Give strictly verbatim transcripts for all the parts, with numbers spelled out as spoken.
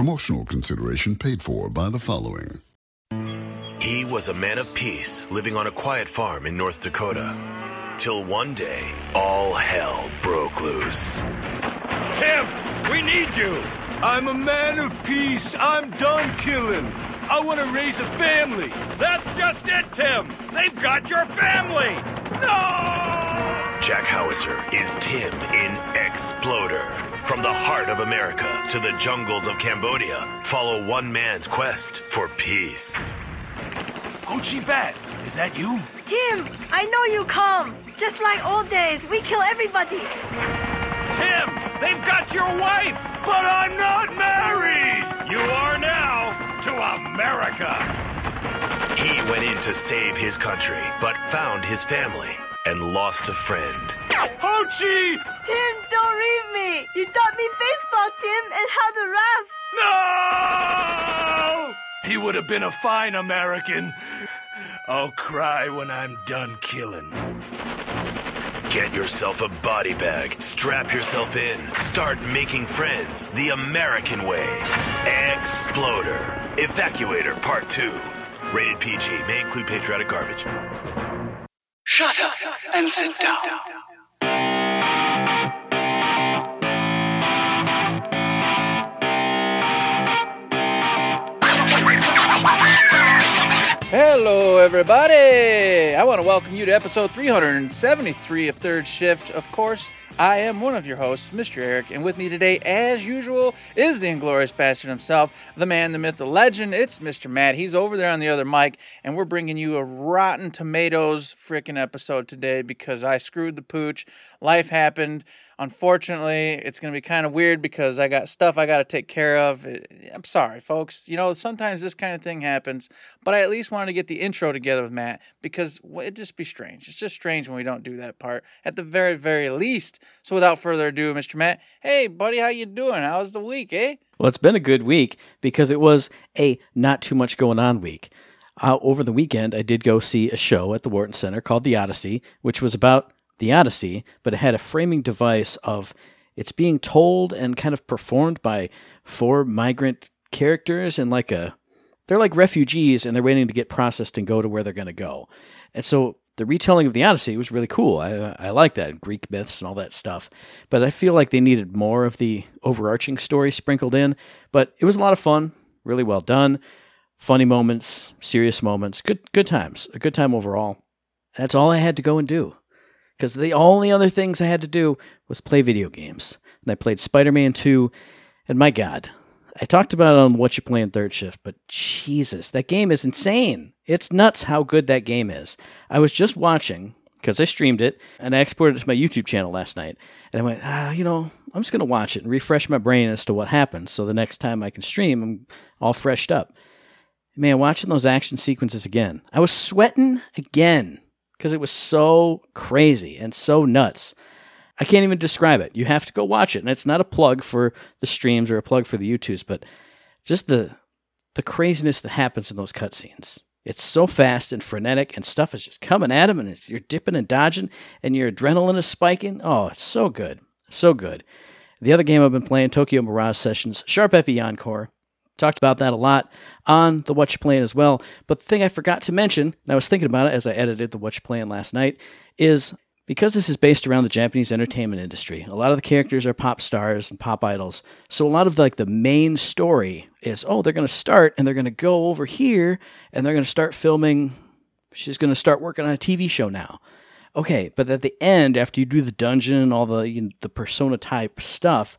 Promotional consideration paid for by the following. He was a man of peace, living on a quiet farm in North Dakota. Till one day, all hell broke loose. Kemp, we need you! I'm a man of peace. I'm done killing. I want to raise a family. That's just it, Tim. They've got your family. No! Jack Howitzer is Tim in Exploder. From the heart of America to the jungles of Cambodia, follow one man's quest for peace. Ochi Bat, is that you? Tim, I know you come. Just like old days, we kill everybody. Tim, they've got your wife, but I'm not married. You are now to America. He went in to save his country, but found his family and lost a friend. Ochi! Tim, don't leave me! You taught me baseball, Tim, and how to laugh! No! He would have been a fine American. I'll cry when I'm done killing. Get yourself a body bag, strap yourself in, start making friends the American way. Exploder. Evacuator Part two. Rated P G. May include patriotic garbage. Shut up and sit down. Hello, everybody! I want to welcome you to episode three seventy-three of Third Shift. Of course, I am one of your hosts, Mister Eric, and with me today, as usual, is the Inglorious Bastard himself, the man, the myth, the legend. It's Mister Matt. He's over there on the other mic, and we're bringing you a Rotten Tomatoes freaking episode today because I screwed the pooch. Life happened. Unfortunately, it's going to be kind of weird because I got stuff I got to take care of. I'm sorry, folks. You know, sometimes this kind of thing happens, but I at least wanted to get the intro together with Matt because it'd just be strange. It's just strange when we don't do that part at the very, very least. So without further ado, Mister Matt, hey, buddy, how you doing? How's the week, eh? Well, it's been a good week because it was a not too much going on week. Uh, over the weekend, I did go see a show at the Wharton Center called The Odyssey, which was about The Odyssey, but it had a framing device of it's being told and kind of performed by four migrant characters and like a, they're like refugees and they're waiting to get processed and go to where they're going to go. And so the retelling of the Odyssey was really cool. I I like that, Greek myths and all that stuff, but I feel like they needed more of the overarching story sprinkled in, but it was a lot of fun, really well done, funny moments, serious moments, good, good times, a good time overall. That's all I had to go and do. Because the only other things I had to do was play video games. And I played Spider-Man two, and my God, I talked about it on What You Play in Third Shift, but Jesus, that game is insane. It's nuts how good that game is. I was just watching, because I streamed it, and I exported it to my YouTube channel last night. And I went, ah, you know, I'm just going to watch it and refresh my brain as to what happens. So the next time I can stream, I'm all freshed up. Man, watching those action sequences again, I was sweating again. Because it was so crazy and so nuts. I can't even describe it. You have to go watch it. And it's not a plug for the streams or a plug for the YouTubes, but just the the craziness that happens in those cutscenes. It's so fast and frenetic and stuff is just coming at them and it's, you're dipping and dodging and your adrenaline is spiking. Oh, it's so good. So good. The other game I've been playing, Tokyo Mirage Sessions sharp F E Encore. Talked about that a lot on the What You Playin' as well. But the thing I forgot to mention, and I was thinking about it as I edited the What You Playin' last night, is because this is based around the Japanese entertainment industry, a lot of the characters are pop stars and pop idols. So a lot of like the main story is, oh, they're going to start and they're going to go over here and they're going to start filming. She's going to start working on a T V show now. Okay, but at the end, after you do the dungeon and all the, you know, the persona type stuff,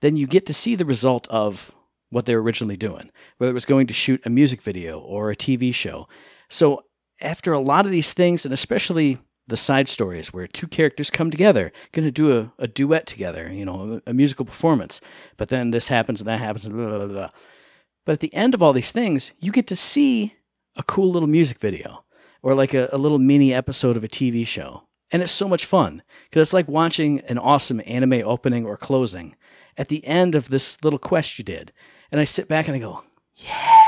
then you get to see the result of what they were originally doing, whether it was going to shoot a music video or a T V show. So after a lot of these things, and especially the side stories where two characters come together, going to do a, a duet together, you know, a, a musical performance, but then this happens and that happens. And blah, blah, blah. But at the end of all these things, you get to see a cool little music video or like a, a little mini episode of a T V show. And it's so much fun because it's like watching an awesome anime opening or closing at the end of this little quest you did. And I sit back and I go, yeah,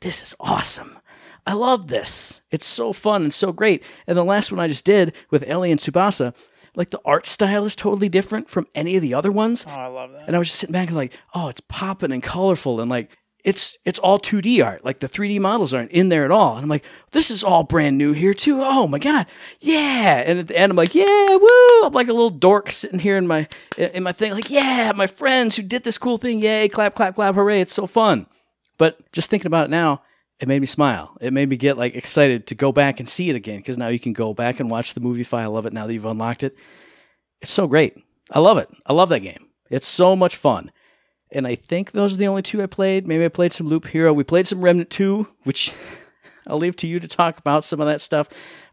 this is awesome. I love this. It's so fun and so great. And the last one I just did with Ellie and Tsubasa Like, the art style is totally different from any of the other ones. Oh, I love that. And I was just sitting back and like, oh, it's popping and colorful. And like, it's it's all two D art. Like, the three D models aren't in there at all. And I'm like, this is all brand new here too. Oh my God. Yeah. And at the end, I'm like, yeah, woo. I'm like a little dork sitting here in my in my thing. Like, yeah, my friends who did this cool thing. Yay. Clap, clap, clap. Hooray. It's so fun. But just thinking about it now, it made me smile. It made me get like excited to go back and see it again, because now you can go back and watch the movie file of it now that you've unlocked it. It's so great. I love it. I love that game. It's so much fun. And I think those are the only two I played. Maybe I played some Loop Hero. We played some Remnant two, which I'll leave to you to talk about some of that stuff.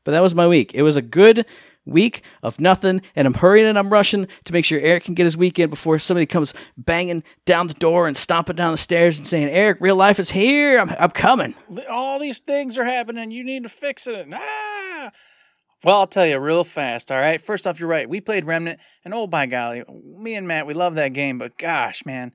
But that was my week. It was a good week of nothing, and I'm hurrying and I'm rushing to make sure Eric can get his weekend before somebody comes banging down the door and stomping down the stairs and saying, Eric, real life is here. I'm, I'm coming. All these things are happening. You need to fix it. Ah! Well, I'll tell you real fast, all right? First off, you're right. We played Remnant, and oh, by golly, me and Matt, we love that game, but gosh, man,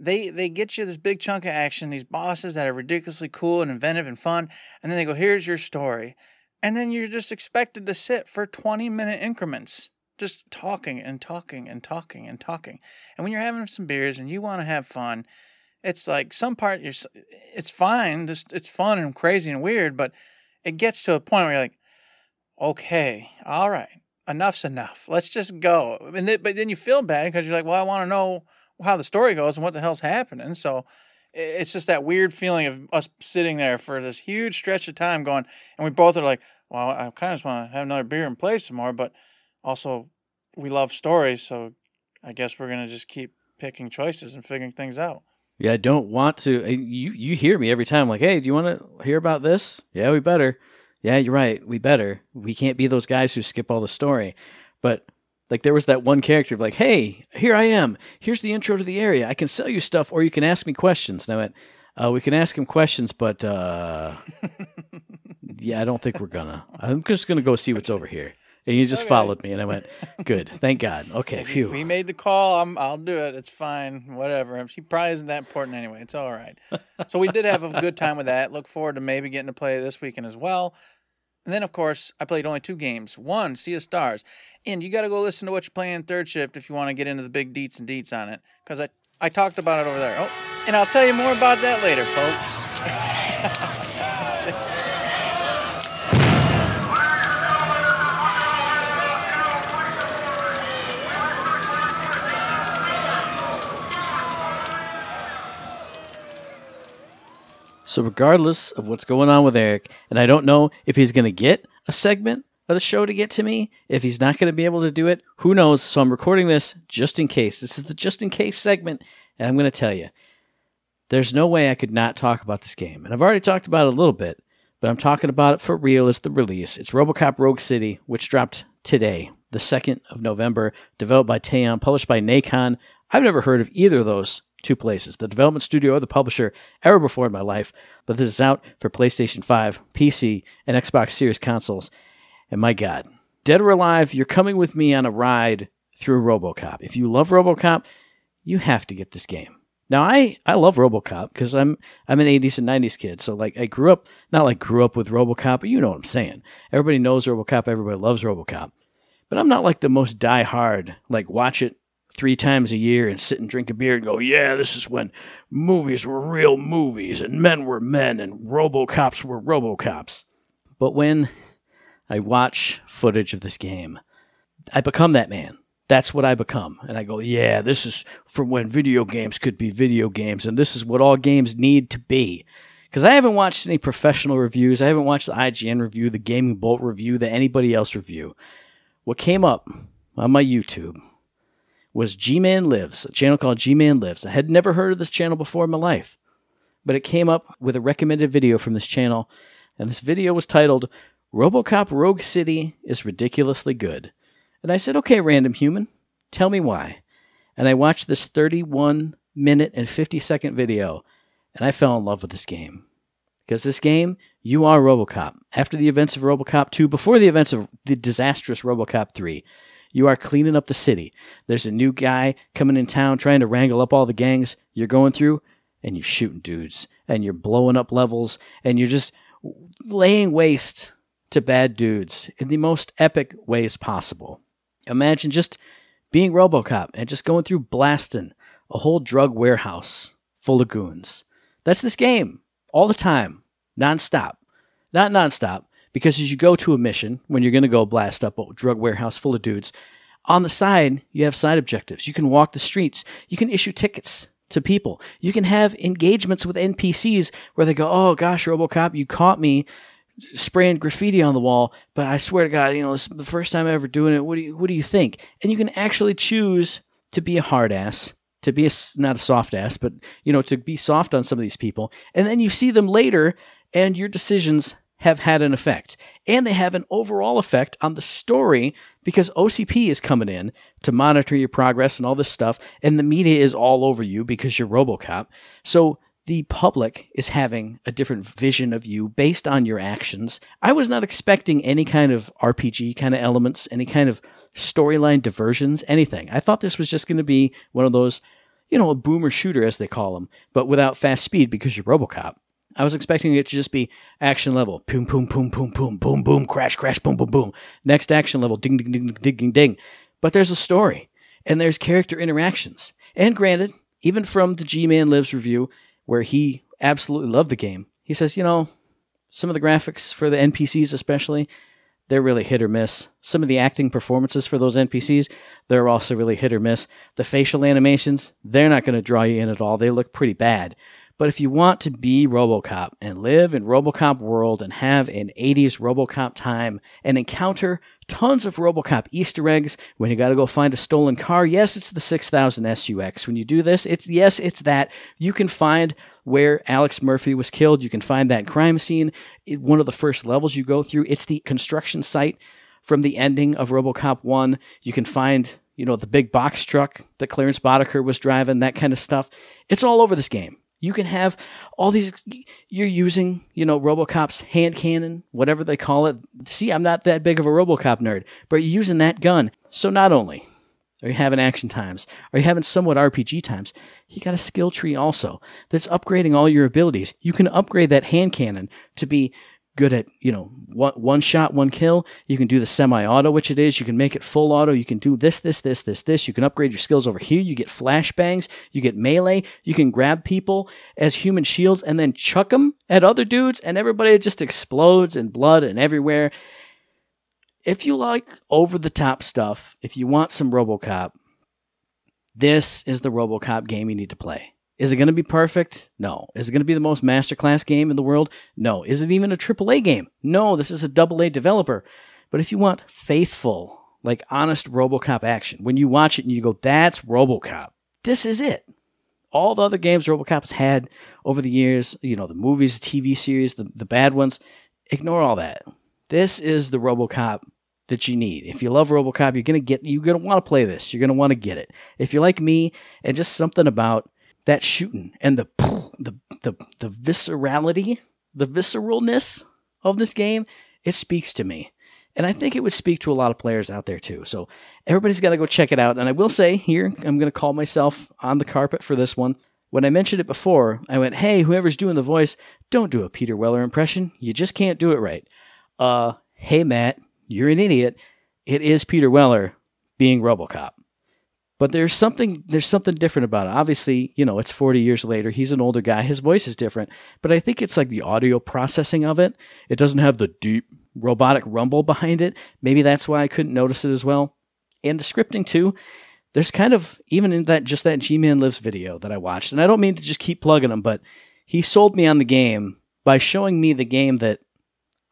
they they get you this big chunk of action, these bosses that are ridiculously cool and inventive and fun, and then they go, here's your story. And then you're just expected to sit for twenty-minute increments, just talking and talking and talking and talking. And when you're having some beers and you want to have fun, it's like some part, you're, it's fine. It's fun and crazy and weird, but it gets to a point where you're like, okay, all right, enough's enough. Let's just go. And then, but then you feel bad because you're like, well, I want to know how the story goes and what the hell's happening. So it's just that weird feeling of us sitting there for this huge stretch of time going, and we both are like, well, I kind of just want to have another beer and play some more, but also we love stories, so I guess we're going to just keep picking choices and figuring things out. Yeah, I don't want to. You you hear me every time, like, hey, do you want to hear about this? Yeah, we better. Yeah, you're right, we better. We can't be those guys who skip all the story, but... Like, there was that one character of like, hey, here I am. Here's the intro to the area. I can sell you stuff, or you can ask me questions. And I went, uh, we can ask him questions, but uh, yeah, I don't think we're gonna. I'm just going to go see what's over here. And you just okay. followed me, and I went, good. Thank God. Okay, phew. If he made the call, I'm, I'll do it. It's fine. Whatever. He probably isn't that important anyway. It's all right. So we did have a good time with that. Look forward to maybe getting to play this weekend as well. And then, of course, I played only two games. One, Sea of Stars. And you got to go listen to what you're playing Third Shift if you want to get into the big deets and deets on it. Because I, I talked about it over there. Oh, and I'll tell you more about that later, folks. So regardless of what's going on with Eric, and I don't know if he's going to get a segment of the show to get to me, if he's not going to be able to do it, who knows? So I'm recording this just in case. This is the just in case segment, and I'm going to tell you, there's no way I could not talk about this game. And I've already talked about it a little bit, but I'm talking about it for real. It's the release. It's RoboCop Rogue City, which dropped today, the second of November, developed by Teon, published by Nacon. I've never heard of either of those two places, the development studio or the publisher, ever before in my life, but this is out for PlayStation five, P C, and Xbox Series consoles, and my God, dead or alive, you're coming with me on a ride through RoboCop. If you love RoboCop, you have to get this game. Now, I, I love RoboCop because I'm I'm an eighties and nineties kid, so like I grew up, not like grew up with RoboCop, but you know what I'm saying. Everybody knows RoboCop, everybody loves RoboCop, but I'm not like the most die-hard, like watch it three times a year and sit and drink a beer and go, yeah, this is when movies were real movies and men were men and RoboCops were RoboCops. But when I watch footage of this game, I become that man. That's what I become. And I go, yeah, this is from when video games could be video games, and this is what all games need to be. Because I haven't watched any professional reviews. I haven't watched the I G N review, the Gaming Bolt review, the anybody else review. What came up on my YouTube was G-Man Lives, a channel called G-Man Lives. I had never heard of this channel before in my life, but it came up with a recommended video from this channel, and this video was titled, RoboCop Rogue City is Ridiculously Good. And I said, okay, random human, tell me why. And I watched this thirty-one minute and fifty second video, and I fell in love with this game. Because this game, you are RoboCop. After the events of RoboCop two, before the events of the disastrous RoboCop three, you are cleaning up the city. There's a new guy coming in town trying to wrangle up all the gangs you're going through, and you're shooting dudes, and you're blowing up levels, and you're just laying waste to bad dudes in the most epic ways possible. Imagine just being RoboCop and just going through blasting a whole drug warehouse full of goons. That's this game all the time, nonstop. Not nonstop, because as you go to a mission, when you're going to go blast up a drug warehouse full of dudes, on the side, you have side objectives. You can walk the streets. You can issue tickets to people. You can have engagements with N P Cs where they go, oh gosh, RoboCop, you caught me spraying graffiti on the wall, but I swear to God, you know, this is the first time I'm ever doing it. What do you, what do you think? And you can actually choose to be a hard ass, to be a, not a soft ass, but, you know, to be soft on some of these people. And then you see them later and your decisions have had an effect, and they have an overall effect on the story because O C P is coming in to monitor your progress and all this stuff. And the media is all over you because you're RoboCop. So the public is having a different vision of you based on your actions. I was not expecting any kind of R P G kind of elements, any kind of storyline diversions, anything. I thought this was just going to be one of those, you know, a boomer shooter as they call them, but without fast speed because you're RoboCop. I was expecting it to just be action level. Boom, boom, boom, boom, boom, boom, boom, crash, crash, boom, boom, boom. Next action level, ding, ding, ding, ding, ding, ding. But there's a story, and there's character interactions. And granted, even from the G-Man Lives review, where he absolutely loved the game, he says, you know, some of the graphics for the N P Cs especially, they're really hit or miss. Some of the acting performances for those N P Cs, they're also really hit or miss. The facial animations, they're not going to draw you in at all. They look pretty bad. But if you want to be RoboCop and live in RoboCop world and have an eighties RoboCop time and encounter tons of RoboCop Easter eggs when you got to go find a stolen car, yes, it's the six thousand S U X. When you do this, it's yes, it's that. You can find where Alex Murphy was killed. You can find that crime scene. It, one of the first levels you go through, it's the construction site from the ending of RoboCop one. You can find, you know, the big box truck that Clarence Boddicker was driving, that kind of stuff. It's all over this game. You can have all these, you're using, you know, RoboCop's hand cannon, whatever they call it. See, I'm not that big of a RoboCop nerd, but you're using that gun. So not only are you having action times, are you having somewhat R P G times, you got a skill tree also that's upgrading all your abilities. You can upgrade that hand cannon to be good at, you know, one, one shot, one kill. You can do the semi-auto, which it is. You can make it full auto. You can do this, this, this, this, this. You can upgrade your skills over here. You get flashbangs. You get melee. You can grab people as human shields and then chuck them at other dudes, and everybody just explodes in blood and everywhere. If you like over-the-top stuff, if you want some RoboCop, this is the RoboCop game you need to play. Is it going to be perfect? No. Is it going to be the most masterclass game in the world? No. Is it even a triple A game? No, this is a double A developer. But if you want faithful, like honest RoboCop action, when you watch it and you go, that's RoboCop, this is it. All the other games RoboCop has had over the years, you know, the movies, T V series, the, the bad ones, ignore all that. This is the RoboCop that you need. If you love RoboCop, you're going to get, you're going to want to play this. You're going to want to get it. If you're like me and just something about that shooting and the the the the viscerality, the visceralness of this game, it speaks to me. And I think it would speak to a lot of players out there too. So everybody's got to go check it out. And I will say here, I'm going to call myself on the carpet for this one. When I mentioned it before, I went, hey, whoever's doing the voice, don't do a Peter Weller impression. You just can't do it right. Uh, hey, Matt, you're an idiot. It is Peter Weller being RoboCop. But there's something there's something different about it. Obviously, you know, it's forty years later. He's an older guy. His voice is different. But I think it's like the audio processing of it. It doesn't have the deep robotic rumble behind it. Maybe that's why I couldn't notice it as well. And the scripting, too. There's kind of, even in that just that G-Man Lives video that I watched, and I don't mean to just keep plugging him, but he sold me on the game by showing me the game that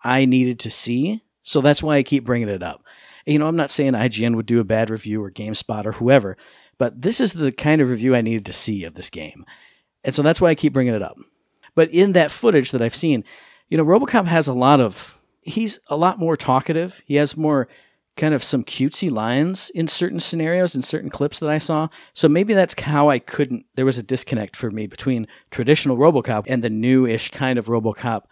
I needed to see. So that's why I keep bringing it up. You know, I'm not saying I G N would do a bad review or GameSpot or whoever, but this is the kind of review I needed to see of this game. And so that's why I keep bringing it up. But in that footage that I've seen, you know, RoboCop has a lot of, he's a lot more talkative. He has more kind of some cutesy lines in certain scenarios, in certain clips that I saw. So maybe that's how I couldn't, there was a disconnect for me between traditional RoboCop and the new-ish kind of RoboCop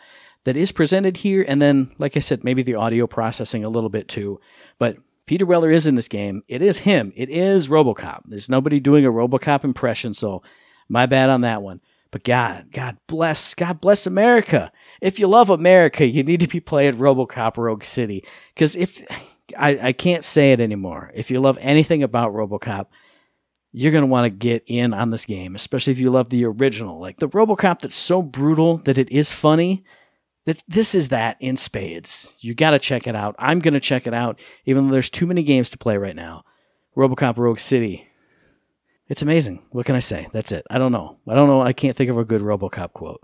that is presented here, and then, like I said, maybe the audio processing a little bit too. But Peter Weller is in this game. It is him. It is RoboCop. There's nobody doing a RoboCop impression, so my bad on that one. But God, God bless, God bless America. If you love America, you need to be playing RoboCop Rogue City. Because if, I, I can't say it anymore. If you love anything about RoboCop, you're going to want to get in on this game, especially if you love the original. Like the RoboCop that's so brutal that it is funny, that this is that in spades. You got to check it out. I'm going to check it out, even though there's too many games to play right now. RoboCop Rogue City. It's amazing. What can I say? That's it. I don't know. I don't know. I can't think of a good RoboCop quote.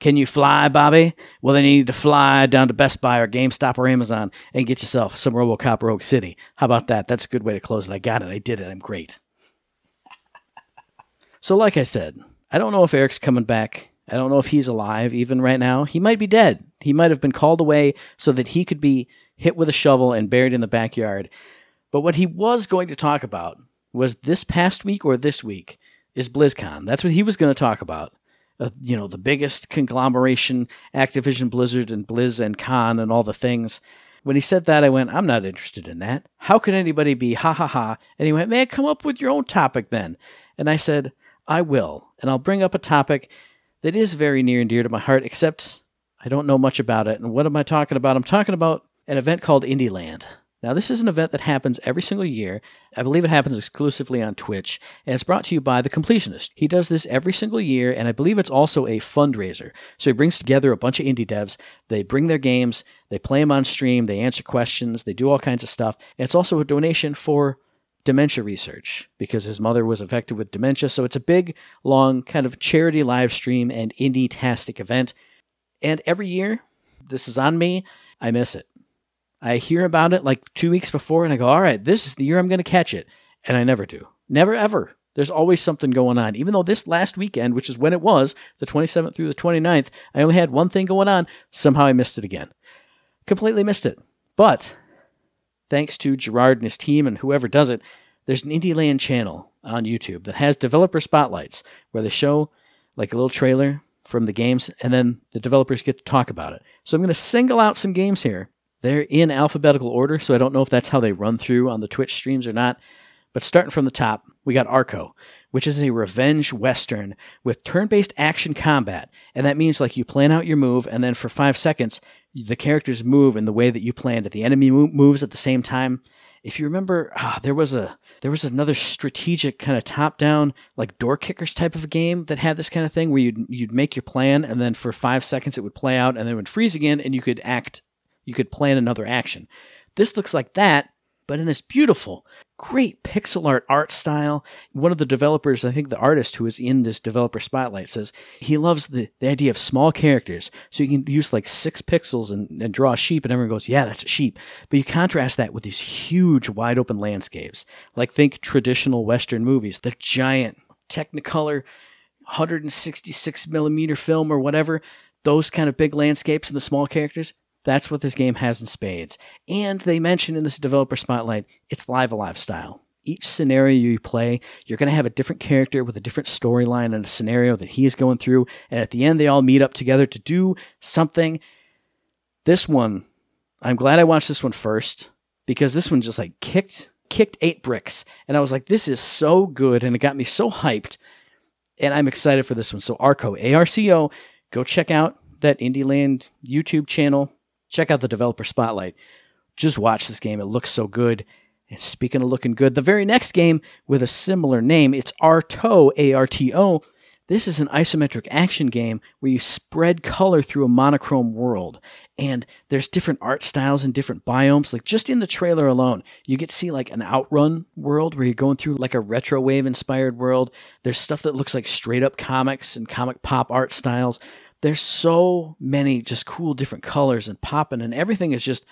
Can you fly, Bobby? Well, then you need to fly down to Best Buy or GameStop or Amazon and get yourself some RoboCop Rogue City. How about that? That's a good way to close it. I got it. I did it. I'm great. So like I said, I don't know if Eric's coming back. I don't know if he's alive even right now. He might be dead. He might have been called away so that he could be hit with a shovel and buried in the backyard. But what he was going to talk about was this past week or this week is BlizzCon. That's what he was going to talk about. Uh, you know, the biggest conglomeration, Activision, Blizzard, and Blizz and Con and all the things. When he said that, I went, I'm not interested in that. How could anybody be ha ha ha? And he went, man, come up with your own topic then. And I said, I will. And I'll bring up a topic that is very near and dear to my heart, except I don't know much about it. And what am I talking about? I'm talking about an event called IndieLand. Now, this is an event that happens every single year. I believe it happens exclusively on Twitch, and it's brought to you by The Completionist. He does this every single year, and I believe it's also a fundraiser. So he brings together a bunch of indie devs. They bring their games, they play them on stream, they answer questions, they do all kinds of stuff. And it's also a donation for dementia research, because his mother was affected with dementia. So it's a big, long kind of charity live stream and indie-tastic event. And every year, this is on me, I miss it. I hear about it like two weeks before and I go, all right, this is the year I'm going to catch it. And I never do. Never, ever. There's always something going on. Even though this last weekend, which is when it was, the twenty-seventh through the twenty-ninth, I only had one thing going on. Somehow I missed it again. Completely missed it. But thanks to Gerard and his team and whoever does it, there's an IndieLand channel on YouTube that has developer spotlights where they show like a little trailer from the games and then the developers get to talk about it. So I'm going to single out some games here. They're in alphabetical order, so I don't know if that's how they run through on the Twitch streams or not. But starting from the top, we got Arco, which is a revenge western with turn-based action combat. And that means like you plan out your move, and then for five seconds, the characters move in the way that you planned it. The enemy moves at the same time. If you remember, ah, there was a there was another strategic kind of top-down, like door kickers type of a game that had this kind of thing where you'd you'd make your plan, and then for five seconds it would play out, and then it would freeze again, and you could act. You could plan another action. This looks like that, but in this beautiful, great pixel art art style. One of the developers, I think the artist who is in this developer spotlight, says he loves the, the idea of small characters. So you can use like six pixels and, and draw a sheep, and everyone goes, yeah, that's a sheep. But you contrast that with these huge, wide open landscapes. Like think traditional Western movies, the giant Technicolor one hundred sixty-six millimeter film or whatever, those kind of big landscapes and the small characters. That's what this game has in spades. And they mention in this developer spotlight, it's Live Alive style. Each scenario you play, you're going to have a different character with a different storyline and a scenario that he is going through. And at the end, they all meet up together to do something. This one, I'm glad I watched this one first because this one just like kicked, kicked eight bricks. And I was like, this is so good. And it got me so hyped. And I'm excited for this one. So Arco, A R C O, go check out that IndieLand YouTube channel. Check out the developer spotlight. Just watch this game. It looks so good. And speaking of looking good, the very next game with a similar name, it's Arto, A R T O. This is an isometric action game where you spread color through a monochrome world. And there's different art styles and different biomes. Like just in the trailer alone, you get to see like an Outrun world where you're going through like a retro wave inspired world. There's stuff that looks like straight up comics and comic pop art styles. There's so many just cool different colors and popping and everything is just,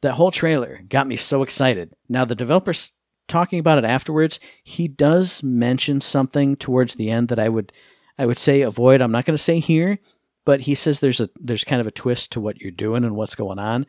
that whole trailer got me so excited. Now the developer's talking about it afterwards. He does mention something towards the end that I would, I would say avoid. I'm not going to say here, but he says there's a, there's kind of a twist to what you're doing and what's going on.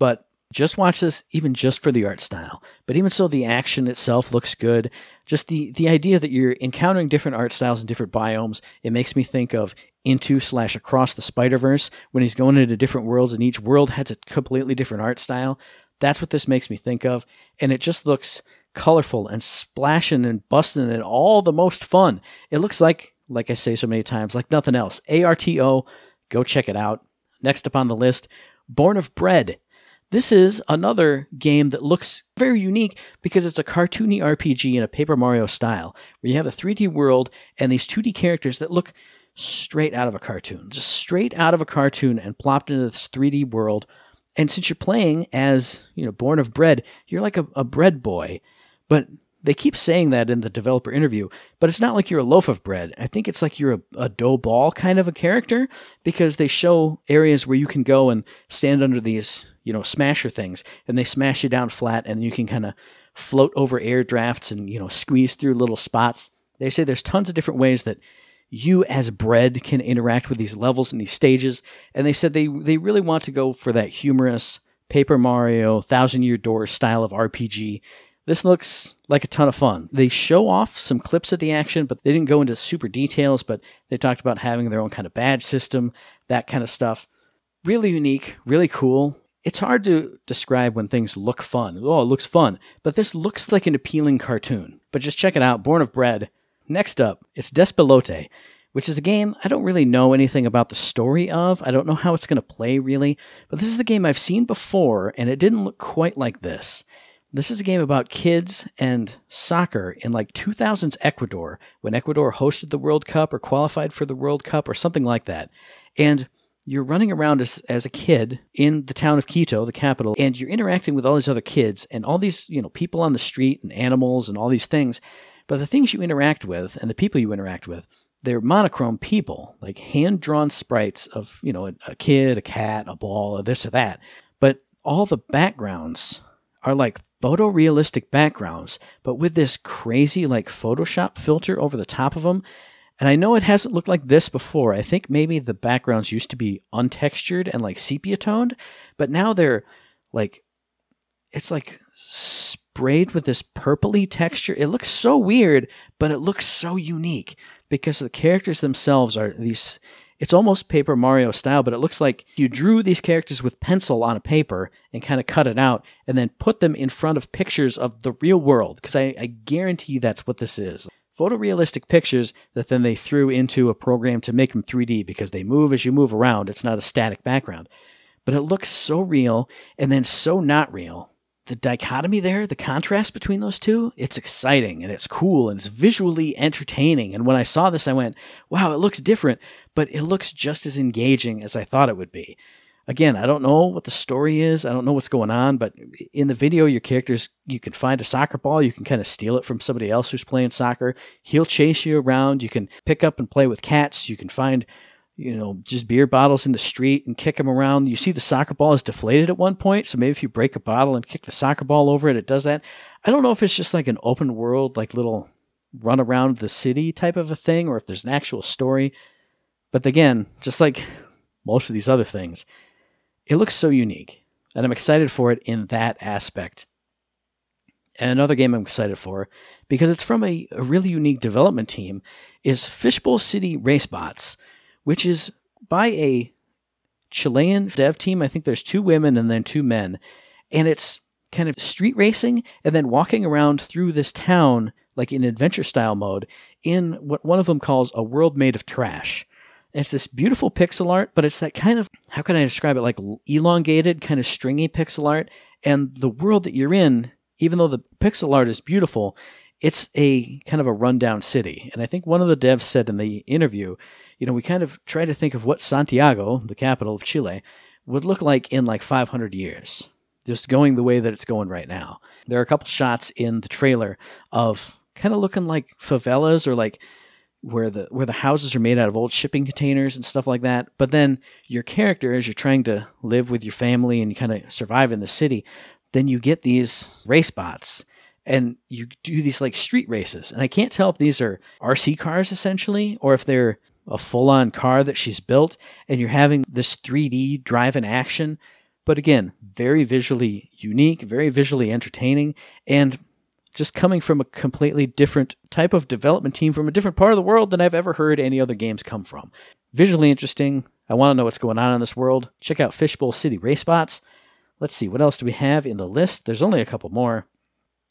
But just watch this even just for the art style. But even so, the action itself looks good. Just the, the idea that you're encountering different art styles and different biomes, it makes me think of Into slash Across the Spider-Verse when he's going into different worlds and each world has a completely different art style. That's what this makes me think of. And it just looks colorful and splashing and busting and all the most fun. It looks like, like I say so many times, like nothing else. A R T O, go check it out. Next up on the list, Born of Bread. This is another game that looks very unique because it's a cartoony R P G in a Paper Mario style, where you have a three D world and these two D characters that look straight out of a cartoon, just straight out of a cartoon and plopped into this three D world. And since you're playing as, you know, Born of Bread, you're like a, a bread boy. But they keep saying that in the developer interview, but it's not like you're a loaf of bread. I think it's like you're a, a dough ball kind of a character, because they show areas where you can go and stand under these, you know, smasher things, and they smash you down flat, and you can kind of float over air drafts and, you know, squeeze through little spots. They say there's tons of different ways that you as bread can interact with these levels and these stages. And they said they, they really want to go for that humorous Paper Mario, Thousand Year Door style of R P G. This looks like a ton of fun. They show off some clips of the action, but they didn't go into super details, but they talked about having their own kind of badge system, that kind of stuff. Really unique, really cool. It's hard to describe when things look fun. Oh, it looks fun. But this looks like an appealing cartoon. But just check it out. Born of Bread. Next up, it's Despelote, which is a game I don't really know anything about the story of. I don't know how it's going to play, really. But this is a game I've seen before, and it didn't look quite like this. This is a game about kids and soccer in like two thousands Ecuador, when Ecuador hosted the World Cup or qualified for the World Cup or something like that. And you're running around as, as a kid in the town of Quito, the capital, and you're interacting with all these other kids and all these, you know, people on the street and animals and all these things. But the things you interact with and the people you interact with, they're monochrome people, like hand-drawn sprites of, you know, a, a kid, a cat, a ball, or this or that. But all the backgrounds are like photorealistic backgrounds, but with this crazy like Photoshop filter over the top of them. And I know it hasn't looked like this before. I think maybe the backgrounds used to be untextured and like sepia toned, but now they're like, it's like sprayed with this purpley texture. It looks so weird, but it looks so unique because the characters themselves are these, it's almost Paper Mario style, but it looks like you drew these characters with pencil on a paper and kind of cut it out and then put them in front of pictures of the real world, because I, I guarantee that's what this is. Photorealistic pictures that then they threw into a program to make them three D, because they move as you move around. It's not a static background. But it looks so real and then so not real. The dichotomy there, the contrast between those two, it's exciting and it's cool and it's visually entertaining. And when I saw this, I went, wow, it looks different, but it looks just as engaging as I thought it would be. Again, I don't know what the story is. I don't know what's going on, but in the video, your characters, you can find a soccer ball. You can kind of steal it from somebody else who's playing soccer. He'll chase you around. You can pick up and play with cats. You can find, you know, just beer bottles in the street and kick them around. You see the soccer ball is deflated at one point. So maybe if you break a bottle and kick the soccer ball over it, it does that. I don't know if it's just like an open world, like little run around the city type of a thing, or if there's an actual story. But again, just like most of these other things, it looks so unique, and I'm excited for it in that aspect. And another game I'm excited for, because it's from a, a really unique development team, is Fishbowl City Racebots, which is by a Chilean dev team. I think there's two women and then two men. And it's kind of street racing and then walking around through this town, like in adventure style mode, in what one of them calls a world made of trash. It's this beautiful pixel art, but it's that kind of, how can I describe it, like elongated, kind of stringy pixel art. And the world that you're in, even though the pixel art is beautiful, it's a kind of a rundown city. And I think one of the devs said in the interview, you know, we kind of try to think of what Santiago, the capital of Chile, would look like in like five hundred years, just going the way that it's going right now. There are a couple shots in the trailer of kind of looking like favelas, or like where the where the houses are made out of old shipping containers and stuff like that. But then your character, as you're trying to live with your family and you kind of survive in the city, then you get these race bots and you do these like street races. And I can't tell if these are R C cars essentially, or if they're a full-on car that she's built and you're having this three D drive in action. But again, very visually unique, very visually entertaining, and just coming from a completely different type of development team from a different part of the world than I've ever heard any other games come from. Visually interesting. I want to know what's going on in this world. Check out Fishbowl City Racebots. Let's see, what else do we have in the list? There's only a couple more.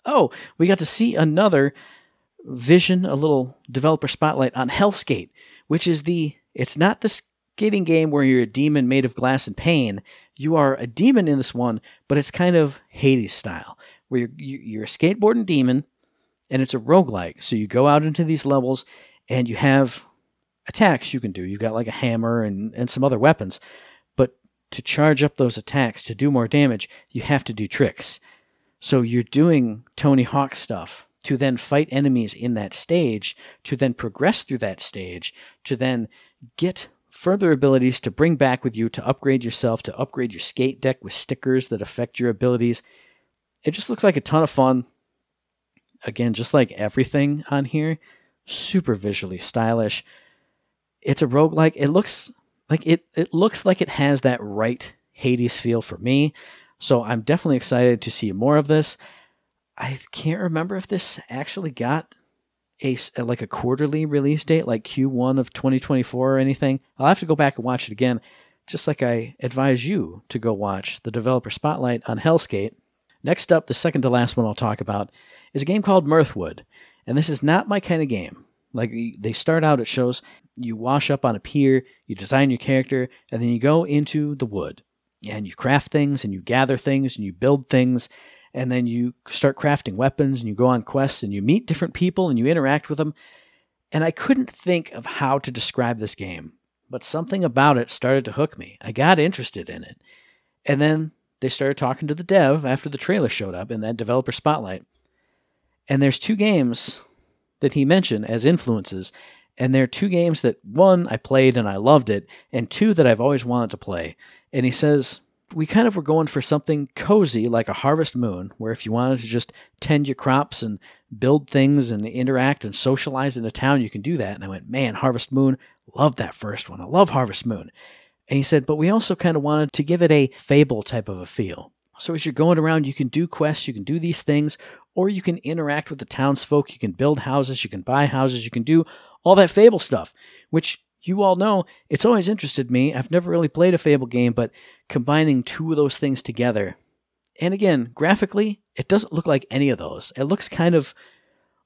Oh, we got to see another vision, a little developer spotlight on Hellskate, which is the, it's not this skating game where you're a demon made of glass and pain, you are a demon in this one, but it's kind of Hades style, where you're, you're a skateboarding demon, and it's a roguelike. So you go out into these levels, and you have attacks you can do. You've got like a hammer and, and some other weapons. But to charge up those attacks, to do more damage, you have to do tricks. So you're doing Tony Hawk stuff to then fight enemies in that stage, to then progress through that stage, to then get further abilities to bring back with you, to upgrade yourself, to upgrade your skate deck with stickers that affect your abilities. It just looks like a ton of fun. Again, just like everything on here, super visually stylish. It's a roguelike. It looks like it, it looks like it has that right Hades feel for me. So I'm definitely excited to see more of this. I can't remember if this actually got a, like a quarterly release date, like Q one of twenty twenty-four or anything. I'll have to go back and watch it again, just like I advise you to go watch the developer spotlight on Hellskate. Next up, the second to last one I'll talk about is a game called Mirthwood. And this is not my kind of game. Like, they start out, it shows you wash up on a pier, you design your character, and then you go into the wood. And you craft things, and you gather things, and you build things, and then you start crafting weapons, and you go on quests, and you meet different people, and you interact with them. And I couldn't think of how to describe this game, but something about it started to hook me. I got interested in it. And then they started talking to the dev after the trailer showed up in that developer spotlight. And there's two games that he mentioned as influences, and there are two games that, one, I played and I loved it, and two, that I've always wanted to play. And he says, we kind of were going for something cozy, like a Harvest Moon, where if you wanted to just tend your crops and build things and interact and socialize in a town, you can do that. And I went, man, Harvest Moon, love that first one. I love Harvest Moon. And he said, but we also kind of wanted to give it a Fable type of a feel. So as you're going around, you can do quests, you can do these things, or you can interact with the townsfolk, you can build houses, you can buy houses, you can do all that Fable stuff, which you all know, it's always interested me. I've never really played a Fable game, but combining two of those things together. And again, graphically, it doesn't look like any of those. It looks kind of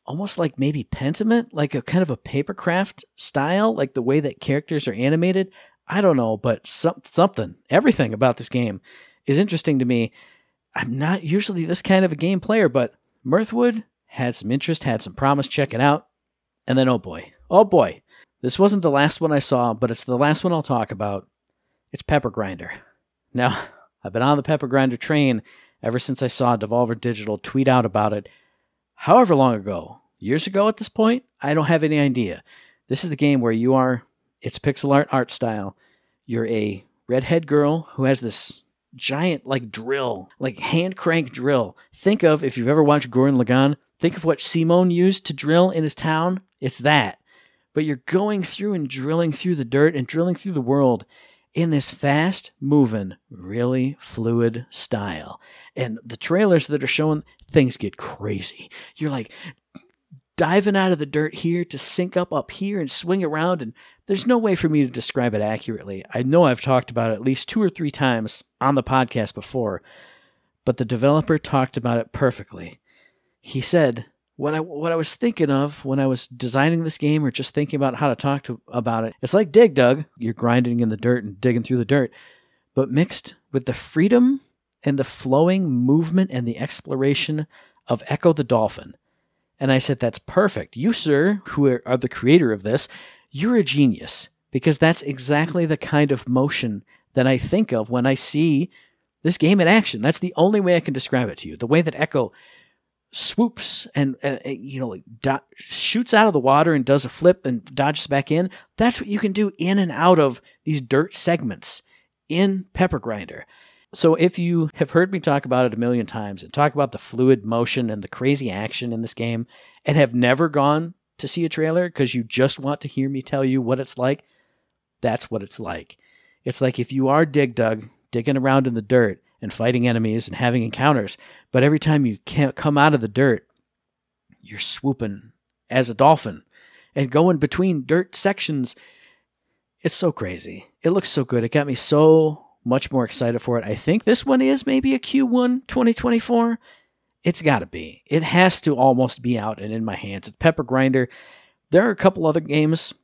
almost like maybe Pentiment, like a kind of a papercraft style, like the way that characters are animated. I don't know, but some, something, everything about this game is interesting to me. I'm not usually this kind of a game player, but Mirthwood had some interest, had some promise. Check it out. And then, oh boy, oh boy. This wasn't the last one I saw, but it's the last one I'll talk about. It's Pepper Grinder. Now, I've been on the Pepper Grinder train ever since I saw Devolver Digital tweet out about it. However long ago, years ago at this point, I don't have any idea. This is the game where you are, it's pixel art art style. You're a redhead girl who has this giant like drill, like hand crank drill. Think of, if you've ever watched Gurren Lagann, think of what Simon used to drill in his town. It's that. But you're going through and drilling through the dirt and drilling through the world in this fast-moving, really fluid style. And the trailers that are showing, things get crazy. You're like diving out of the dirt here to sink up up here and swing around. And there's no way for me to describe it accurately. I know I've talked about it at least two or three times on the podcast before, but the developer talked about it perfectly. He said, What I what I was thinking of when I was designing this game or just thinking about how to talk to about it, it's like Dig Dug. You're grinding in the dirt and digging through the dirt, but mixed with the freedom and the flowing movement and the exploration of Echo the Dolphin. And I said, that's perfect. You, sir, who are the creator of this, you're a genius, because that's exactly the kind of motion that I think of when I see this game in action. That's the only way I can describe it to you. The way that Echo swoops and uh, you know do- shoots out of the water and does a flip and dodges back in. That's what you can do in and out of these dirt segments in Pepper Grinder. So if you have heard me talk about it a million times and talk about the fluid motion and the crazy action in this game and have never gone to see a trailer because you just want to hear me tell you what it's like, that's what it's like. It's like if you are Dig Dug, digging around in the dirt and fighting enemies and having encounters, but every time you can't come out of the dirt, you're swooping as a dolphin and going between dirt sections. It's so crazy. It looks so good. It got me so much more excited for it. I think this one is maybe a Q one twenty twenty-four. It's got to be. It has to almost be out and in my hands. It's Pepper Grinder. There are a couple other games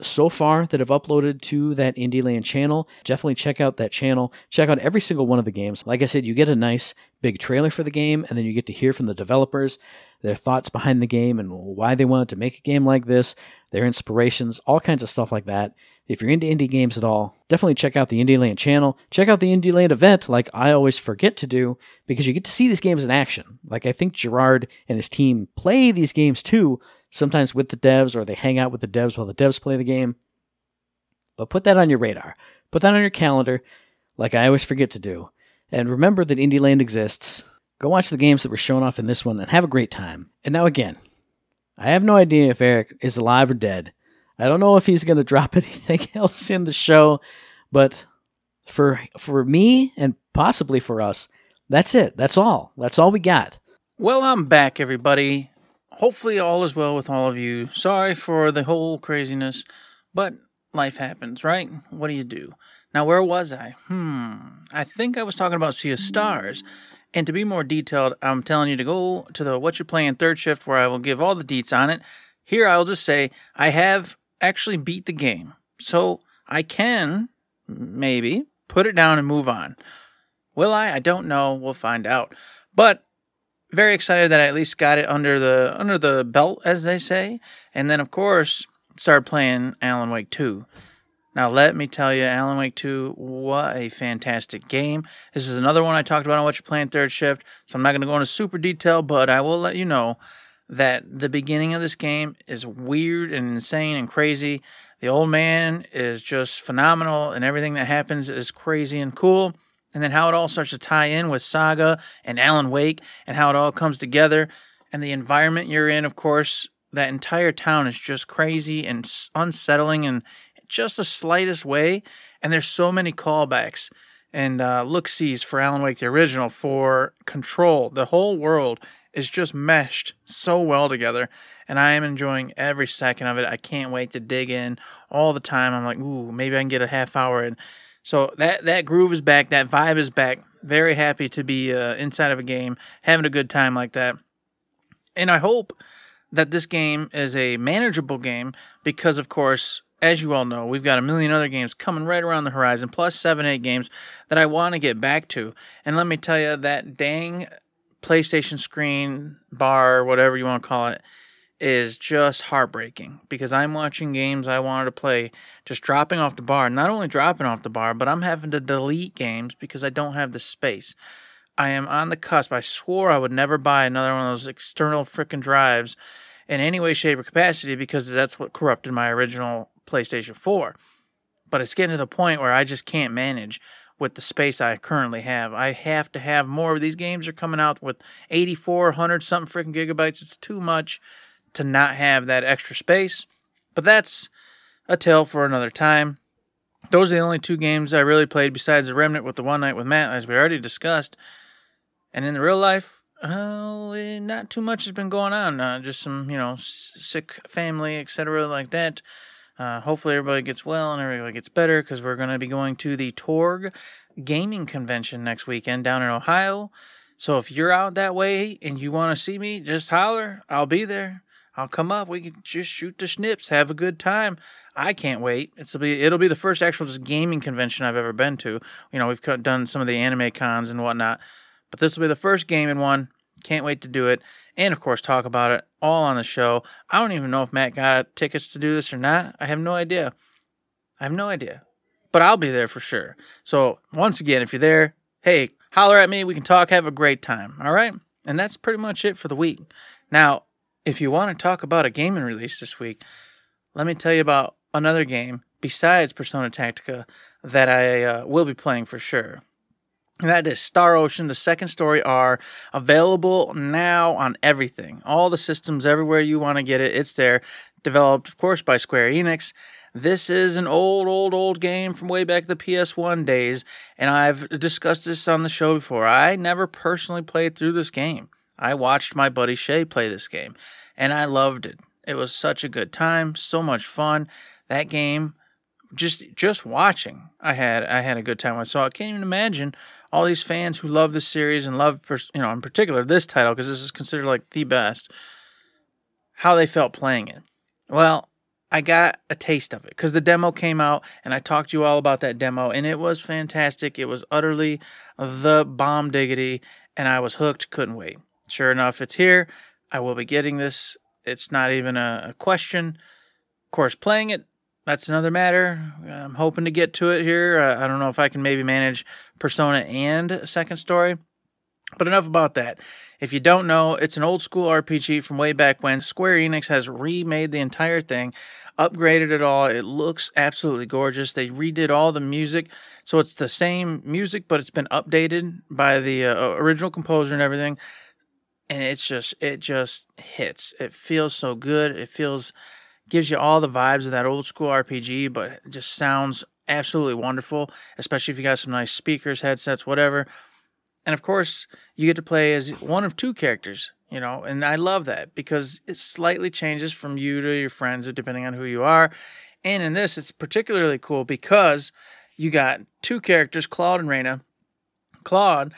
so far that have uploaded to that IndieLand channel. Definitely check out that channel. Check out every single one of the games. Like I said, you get a nice big trailer for the game, and then you get to hear from the developers, their thoughts behind the game and why they wanted to make a game like this, their inspirations, all kinds of stuff like that. If you're into indie games at all, definitely check out the IndieLand channel. Check out the IndieLand event, like I always forget to do, because you get to see these games in action. Like, I think Gerard and his team play these games too, sometimes with the devs, or they hang out with the devs while the devs play the game. But put that on your radar. Put that on your calendar, like I always forget to do. And remember that IndieLand exists. Go watch the games that were shown off in this one and have a great time. And now again, I have no idea if Eric is alive or dead. I don't know if he's going to drop anything else in the show, but for for me and possibly for us, that's it. That's all. That's all we got. Well, I'm back, everybody. Hopefully all is well with all of you. Sorry for the whole craziness, but life happens, right? What do you do? Now, where was I? Hmm. I think I was talking about Sea of Stars. And to be more detailed, I'm telling you to go to the What You're Playing Third Shift, where I will give all the deets on it. Here, I'll just say I have actually beat the game. So I can, maybe, put it down and move on. Will I? I don't know. We'll find out. But very excited that I at least got it under the under the belt, as they say. And then, of course, started playing Alan Wake two. Now, let me tell you, Alan Wake two, what a fantastic game. This is another one I talked about on What You're Playing Third Shift, so I'm not going to go into super detail, but I will let you know that the beginning of this game is weird and insane and crazy. The old man is just phenomenal, and everything that happens is crazy and cool. And then how it all starts to tie in with Saga and Alan Wake and how it all comes together. And the environment you're in, of course, that entire town is just crazy and unsettling and just the slightest way, and there's so many callbacks and uh, look-sees for Alan Wake, the original, for Control. The whole world is just meshed so well together, and I am enjoying every second of it. I can't wait to dig in all the time. I'm like, ooh, maybe I can get a half hour in. So that, that groove is back. That vibe is back. Very happy to be uh, inside of a game, having a good time like that. And I hope that this game is a manageable game because, of course, as you all know, we've got a million other games coming right around the horizon, plus seven, eight games that I want to get back to. And let me tell you, that dang PlayStation screen bar, whatever you want to call it, is just heartbreaking because I'm watching games I wanted to play just dropping off the bar. Not only dropping off the bar, but I'm having to delete games because I don't have the space. I am on the cusp. I swore I would never buy another one of those external frickin' drives in any way, shape, or capacity because that's what corrupted my original PlayStation four, but it's getting to the point where I just can't manage with the space I currently have. I have to have more. These games are coming out with eighty-four, one hundred something freaking gigabytes. It's too much to not have that extra space, but that's a tale for another time. Those are the only two games I really played besides The Remnant with the one night with Matt, as we already discussed. And in the real life, oh, not too much has been going on. Uh, just some, you know, sick family, et cetera, like that. Uh, hopefully everybody gets well and everybody gets better because we're going to be going to the Torg Gaming Convention next weekend down in Ohio. So if you're out that way and you want to see me, just holler. I'll be there. I'll come up. We can just shoot the schnips. Have a good time. I can't wait. It'll be it'll be the first actual just gaming convention I've ever been to. You know, we've done some of the anime cons and whatnot, but this will be the first gaming one. Can't wait to do it. And, of course, talk about it all on the show. I don't even know if Matt got tickets to do this or not. I have no idea. I have no idea. But I'll be there for sure. So, once again, if you're there, hey, holler at me. We can talk. Have a great time. All right? And that's pretty much it for the week. Now, if you want to talk about a gaming release this week, let me tell you about another game besides Persona Tactica that I uh, will be playing for sure. And that is Star Ocean, the second story R, available now on everything. All the systems, everywhere you want to get it, it's there. Developed, of course, by Square Enix. This is an old, old, old game from way back the P S one days, and I've discussed this on the show before. I never personally played through this game. I watched my buddy Shay play this game, and I loved it. It was such a good time, so much fun. That game, just just watching, I had I had a good time. I saw. I can't even imagine all these fans who love this series and love, you know, in particular this title, because this is considered like the best, how they felt playing it. Well, I got a taste of it because the demo came out and I talked to you all about that demo and it was fantastic. It was utterly the bomb diggity and I was hooked, couldn't wait. Sure enough, it's here. I will be getting this. It's not even a question. Of course, playing it, that's another matter. I'm hoping to get to it here. I don't know if I can maybe manage Persona and Second Story. But enough about that. If you don't know, it's an old school R P G from way back when. Square Enix has remade the entire thing, upgraded it all. It looks absolutely gorgeous. They redid all the music, so it's the same music, but it's been updated by the uh, original composer and everything. And it's just, it just hits. It feels so good. It feels, gives you all the vibes of that old school R P G, but it just sounds absolutely wonderful, especially if you got some nice speakers, headsets, whatever. And, of course, you get to play as one of two characters, you know, and I love that because it slightly changes from you to your friends depending on who you are. And in this, it's particularly cool because you got two characters, Claude and Reyna. Claude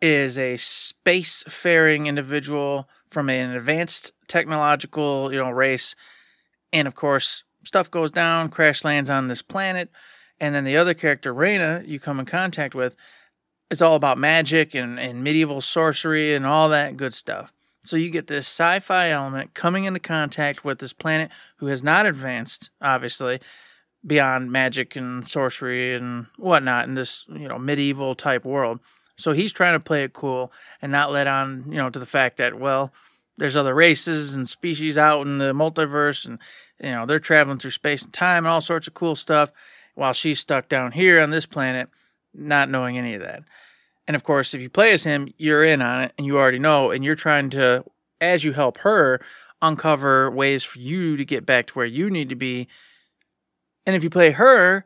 is a space-faring individual from an advanced technological, you know, race. And, of course, stuff goes down, crash lands on this planet. And then the other character, Reyna, you come in contact with, it's all about magic and, and medieval sorcery and all that good stuff. So you get this sci-fi element coming into contact with this planet who has not advanced, obviously, beyond magic and sorcery and whatnot in this, you know, medieval type world. So he's trying to play it cool and not let on, you know, to the fact that, well, there's other races and species out in the multiverse and, you know, they're traveling through space and time and all sorts of cool stuff while she's stuck down here on this planet, not knowing any of that. And of course, if you play as him, you're in on it and you already know, and you're trying to, as you help her, uncover ways for you to get back to where you need to be. And if you play her,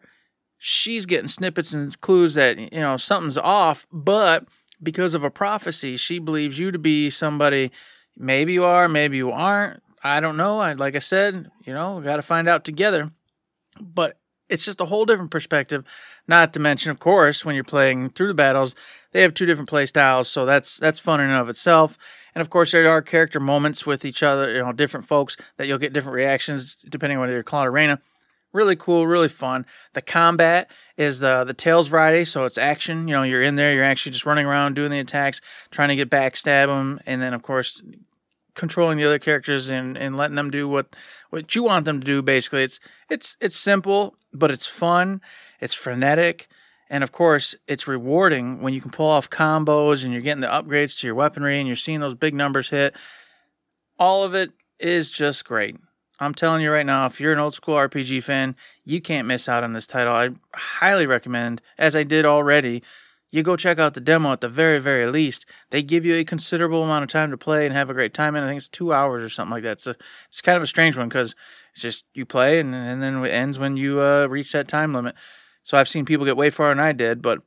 she's getting snippets and clues that, you know, something's off, but because of a prophecy, she believes you to be somebody. Maybe you are, maybe you aren't. I don't know. I, like I said, you know, we got to find out together. But it's just a whole different perspective, not to mention, of course, when you're playing through the battles, they have two different play styles, so that's that's fun in and of itself. And, of course, there are character moments with each other, you know, different folks that you'll get different reactions depending on whether you're Claude or Reyna. Really cool, really fun. The combat is the, the Tails variety, so it's action. You know, you're in there, you're actually just running around, doing the attacks, trying to get back, stab them, and then, of course, controlling the other characters and, and letting them do what, what you want them to do, basically. It's it's it's simple, but it's fun, it's frenetic, and of course, it's rewarding when you can pull off combos and you're getting the upgrades to your weaponry and you're seeing those big numbers hit. All of it is just great. I'm telling you right now, if you're an old school R P G fan, you can't miss out on this title. I highly recommend, as I did already, you go check out the demo at the very, very least. They give you a considerable amount of time to play and have a great time, and I think it's two hours or something like that. So it's kind of a strange one because it's just you play, and, and then it ends when you uh, reach that time limit. So I've seen people get way farther than I did, but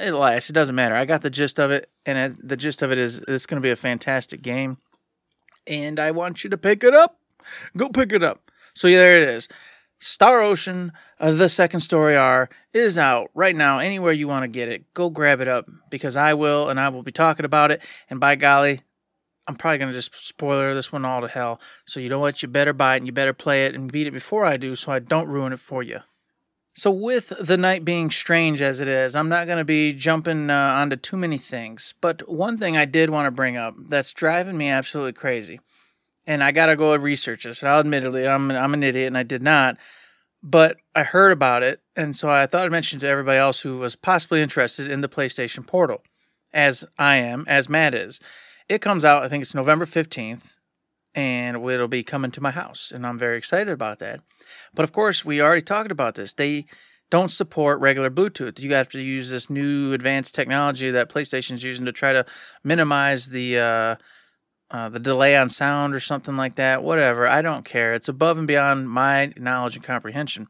it lasts. It doesn't matter. I got the gist of it, and it, the gist of it is it's going to be a fantastic game, and I want you to pick it up. Go pick it up. So yeah, there it is. Star Ocean, uh, the Second Story R, is out right now. Anywhere you want to get it, go grab it up because I will, and I will be talking about it. And by golly, I'm probably going to just spoiler this one all to hell. So you know what? You better buy it and you better play it and beat it before I do so I don't ruin it for you. So with the night being strange as it is, I'm not going to be jumping uh, onto too many things. But one thing I did want to bring up that's driving me absolutely crazy. And I got to go and research this. And I'll admittedly, I'm, I'm an idiot and I did not. But I heard about it. And so I thought I'd mention to everybody else who was possibly interested in the PlayStation Portal, as I am, as Matt is. It comes out, I think it's November fifteenth, and it'll be coming to my house. And I'm very excited about that. But of course, we already talked about this. They don't support regular Bluetooth. You have to use this new advanced technology that PlayStation's using to try to minimize the Uh, Uh, the delay on sound or something like that, whatever, I don't care. It's above and beyond my knowledge and comprehension.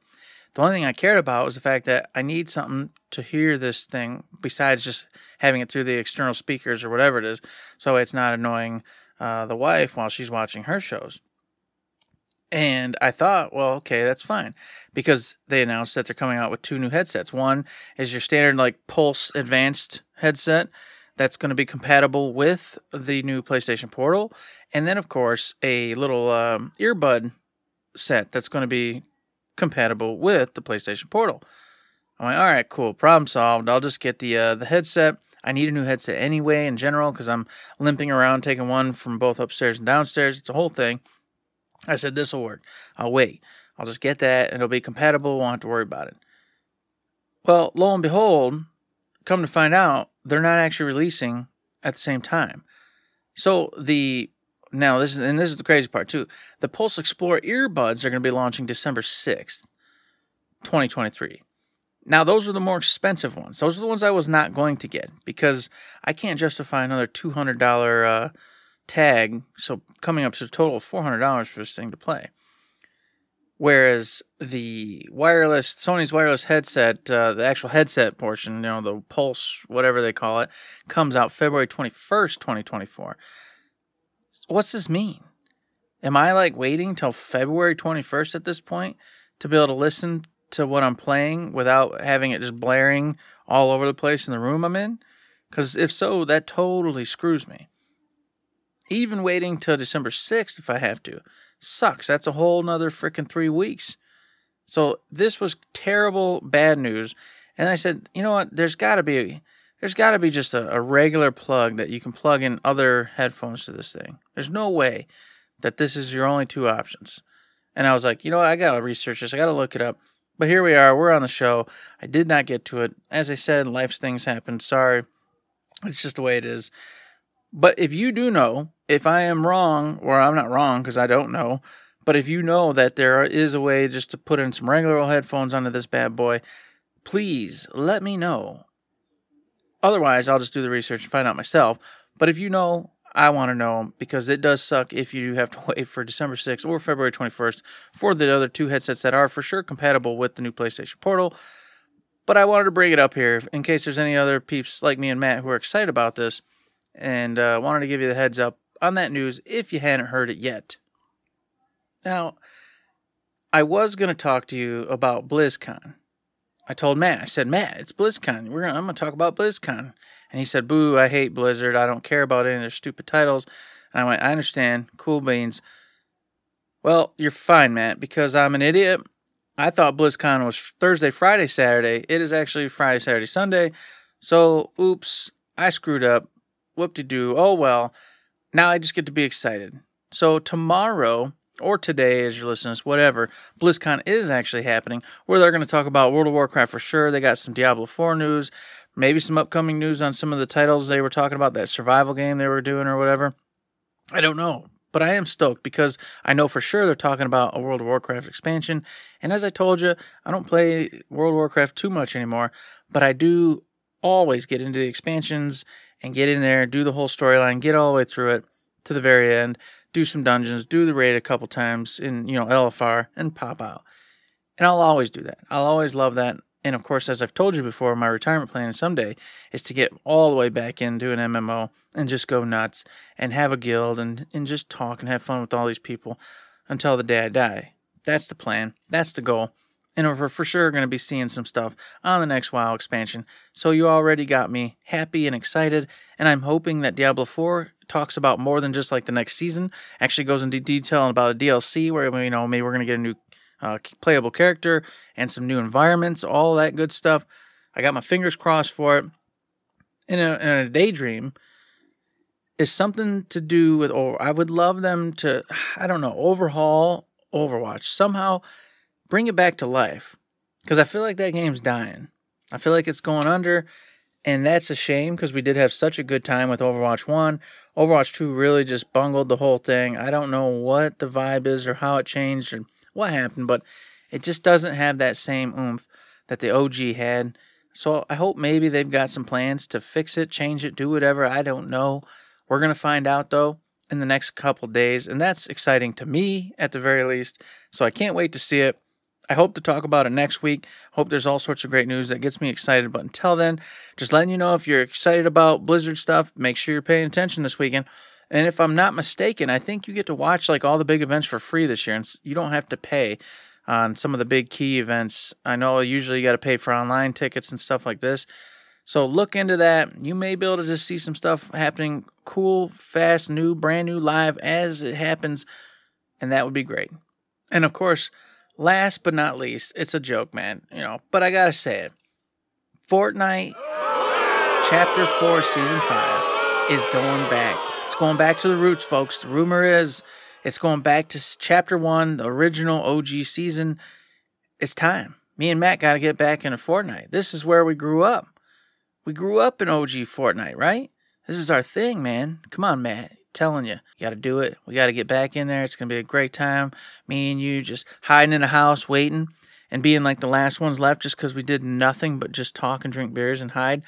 The only thing I cared about was the fact that I need something to hear this thing besides just having it through the external speakers or whatever it is, so it's not annoying uh, the wife while she's watching her shows. And I thought, well, okay, that's fine, because they announced that they're coming out with two new headsets. One is your standard like Pulse Advanced headset, that's going to be compatible with the new PlayStation Portal. And then, of course, a little um, earbud set that's going to be compatible with the PlayStation Portal. I'm like, all right, cool, problem solved. I'll just get the uh, the headset. I need a new headset anyway in general because I'm limping around taking one from both upstairs and downstairs. It's a whole thing. I said, this will work. I'll wait. I'll just get that, and it'll be compatible. Won't have to worry about it. Well, lo and behold, come to find out, they're not actually releasing at the same time. So the... Now, this is, and this is the crazy part, too. The Pulse Explorer earbuds are going to be launching December sixth, twenty twenty-three. Now, those are the more expensive ones. Those are the ones I was not going to get because I can't justify another two hundred dollars uh, tag, so coming up to a total of four hundred dollars for this thing to play. Whereas the wireless, Sony's wireless headset, uh, the actual headset portion, you know, the Pulse, whatever they call it, comes out February twenty-first, twenty twenty-four. What's this mean? Am I like waiting till February twenty-first at this point to be able to listen to what I'm playing without having it just blaring all over the place in the room I'm in? Because if so, that totally screws me. Even waiting till December sixth if I have to sucks. That's a whole nother freaking three weeks. So this was terrible bad news. And I said, you know what? There's got to be... There's got to be just a, a regular plug that you can plug in other headphones to this thing. There's no way that this is your only two options. And I was like, you know what? I got to research this. I got to look it up. But here we are. We're on the show. I did not get to it. As I said, life's things happen. Sorry. It's just the way it is. But if you do know, if I am wrong, or I'm not wrong because I don't know, but if you know that there is a way just to put in some regular old headphones onto this bad boy, please let me know. Otherwise, I'll just do the research and find out myself. But if you know, I want to know because it does suck if you have to wait for December sixth or February twenty-first for the other two headsets that are for sure compatible with the new PlayStation Portal. But I wanted to bring it up here in case there's any other peeps like me and Matt who are excited about this and uh, wanted to give you the heads up on that news if you hadn't heard it yet. Now, I was going to talk to you about BlizzCon. I told Matt, I said, Matt, it's BlizzCon. We're gonna, I'm going to talk about BlizzCon. And he said, boo, I hate Blizzard. I don't care about any of their stupid titles. And I went, I understand. Cool beans. Well, you're fine, Matt, because I'm an idiot. I thought BlizzCon was Thursday, Friday, Saturday. It is actually Friday, Saturday, Sunday. So, oops, I screwed up. Whoop-de-doo. Oh, well. Now I just get to be excited. So tomorrow... or today as you're listening to this, whatever, BlizzCon is actually happening, where they're going to talk about World of Warcraft for sure. They got some Diablo four news, maybe some upcoming news on some of the titles they were talking about, that survival game they were doing or whatever. I don't know, but I am stoked because I know for sure they're talking about a World of Warcraft expansion. And as I told you, I don't play World of Warcraft too much anymore, but I do always get into the expansions and get in there, do the whole storyline, get all the way through it to the very end. Do some dungeons, do the raid a couple times in, you know, L F R, and pop out. And I'll always do that. I'll always love that. And, of course, as I've told you before, my retirement plan someday is to get all the way back into an M M O and just go nuts and have a guild and, and just talk and have fun with all these people until the day I die. That's the plan. That's the goal. And we're for sure going to be seeing some stuff on the next WoW expansion. So you already got me happy and excited. And I'm hoping that Diablo four... talks about more than just like the next season, actually goes into detail about a D L C where, you know, maybe we're going to get a new uh, playable character and some new environments, all that good stuff. I got my fingers crossed for it. In a, in a daydream is something to do with, or I would love them to, I don't know, overhaul Overwatch. Somehow bring it back to life because I feel like that game's dying. I feel like it's going under. And that's a shame because we did have such a good time with Overwatch one. Overwatch two really just bungled the whole thing. I don't know what the vibe is or how it changed or what happened, but it just doesn't have that same oomph that the O G had. So I hope maybe they've got some plans to fix it, change it, do whatever. I don't know. We're going to find out, though, in the next couple days. And that's exciting to me, at the very least. So I can't wait to see it. I hope to talk about it next week. Hope there's all sorts of great news that gets me excited. But until then, just letting you know if you're excited about Blizzard stuff, make sure you're paying attention this weekend. And if I'm not mistaken, I think you get to watch like all the big events for free this year. And you don't have to pay on some of the big key events. I know usually you got to pay for online tickets and stuff like this. So look into that. You may be able to just see some stuff happening cool, fast, new, brand new, live as it happens. And that would be great. And of course, last but not least, it's a joke, man, you know, but I gotta say it. Fortnite Chapter four Season five is going back. It's going back to the roots, folks. The rumor is it's going back to Chapter one, the original O G season. It's time. Me and Matt gotta get back into Fortnite. This is where we grew up. We grew up in O G Fortnite, right? This is our thing, man. Come on, Matt. Telling you, you got to do it. We got to get back in there. It's going to be a great time. Me and you just hiding in a house, waiting, and being like the last ones left just because we did nothing but just talk and drink beers and hide.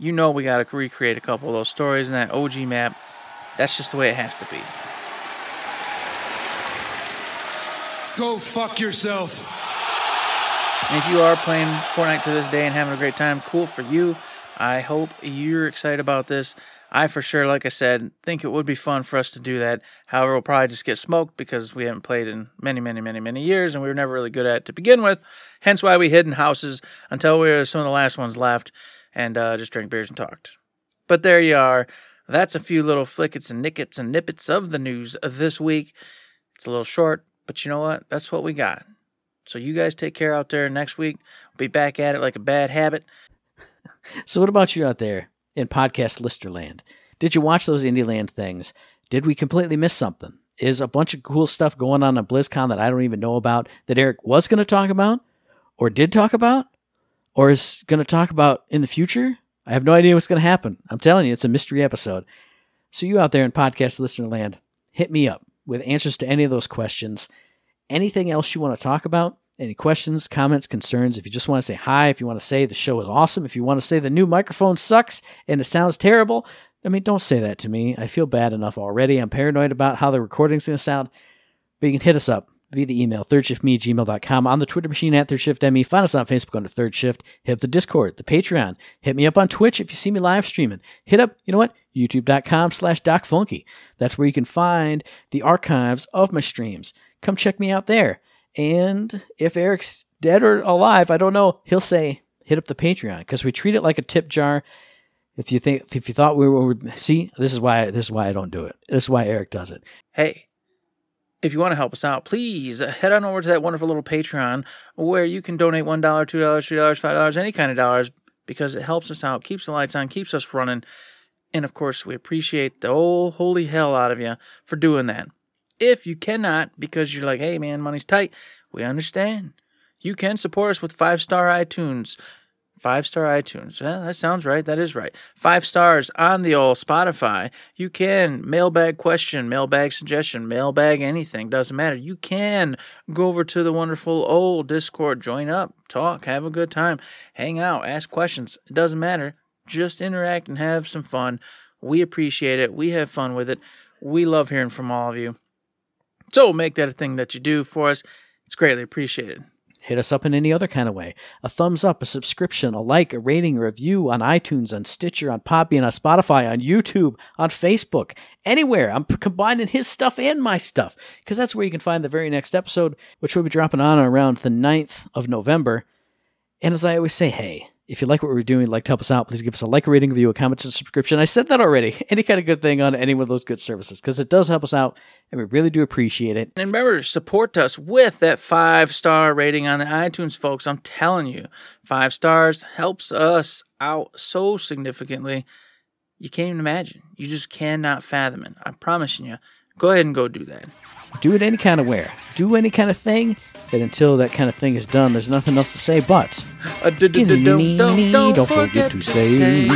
You know we got to recreate a couple of those stories in that O G map. That's just the way it has to be. Go fuck yourself. And if you are playing Fortnite to this day and having a great time, cool for you. I hope you're excited about this. I for sure, like I said, think it would be fun for us to do that. However, we'll probably just get smoked because we haven't played in many, many, many, many years, and we were never really good at it to begin with. Hence why we hid in houses until we were some of the last ones left and uh, just drank beers and talked. But there you are. That's a few little flickets and nickets and nippets of the news of this week. It's a little short, but you know what? That's what we got. So you guys take care out there. Next week, we'll be back at it like a bad habit. So what about you out there in podcast Listerland? Did you watch those Indieland things? Did we completely miss something? Is a bunch of cool stuff going on at BlizzCon that I don't even know about that Eric was going to talk about or did talk about or is going to talk about in the future? I have no idea what's going to happen. I'm telling you, it's a mystery episode. So you out there in podcast Listerland, hit me up with answers to any of those questions. Anything else you want to talk about? Any questions, comments, concerns, if you just want to say hi, if you want to say the show is awesome, if you want to say the new microphone sucks and it sounds terrible, I mean, don't say that to me. I feel bad enough already. I'm paranoid about how the recording's going to sound. But you can hit us up via the email, third shift me at gmail dot com, on the Twitter machine at third shift me, find us on Facebook under Third Shift, hit up the Discord, the Patreon, hit me up on Twitch if you see me live streaming, hit up, you know what, youtube dot com slash doc funky. That's where you can find the archives of my streams. Come check me out there. And if Eric's dead or alive, I don't know, he'll say, hit up the Patreon, because we treat it like a tip jar. If you think, if you thought we were, see, this is why, this is why I don't do it. This is why Eric does it. Hey, if you want to help us out, please head on over to that wonderful little Patreon where you can donate one dollar, two dollars, three dollars, five dollars, any kind of dollars, because it helps us out, keeps the lights on, keeps us running. And of course, we appreciate the whole holy hell out of you for doing that. If you cannot, because you're like, hey, man, money's tight, we understand. You can support us with five-star iTunes. Five-star iTunes. Yeah, that sounds right. That is right. Five stars on the old Spotify. You can mailbag question, mailbag suggestion, mailbag anything. Doesn't matter. You can go over to the wonderful old Discord, join up, talk, have a good time, hang out, ask questions. It doesn't matter. Just interact and have some fun. We appreciate it. We have fun with it. We love hearing from all of you. So make that a thing that you do for us. It's greatly appreciated. Hit us up in any other kind of way. A thumbs up, a subscription, a like, a rating, a review on iTunes, on Stitcher, on Podbean, on Spotify, on YouTube, on Facebook, anywhere. I'm combining his stuff and my stuff because that's where you can find the very next episode, which we'll be dropping on around the ninth of November. And as I always say, hey, if you like what we're doing, like to help us out, please give us a like, a rating, a review, a comment, and a subscription. I said that already. Any kind of good thing on any one of those good services, because it does help us out, and we really do appreciate it. And remember to support us with that five-star rating on the iTunes, folks. I'm telling you, five stars helps us out so significantly, you can't even imagine. You just cannot fathom it. I'm promising you. Go ahead and go do that. Do it any kind of where. Do any kind of thing. And until that kind of thing is done, there's nothing else to say but... Uh, do, do, do, do, don't, don't, don't forget, forget to, to say... say.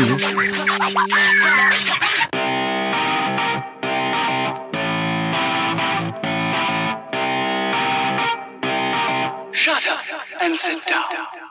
Shut up and sit down.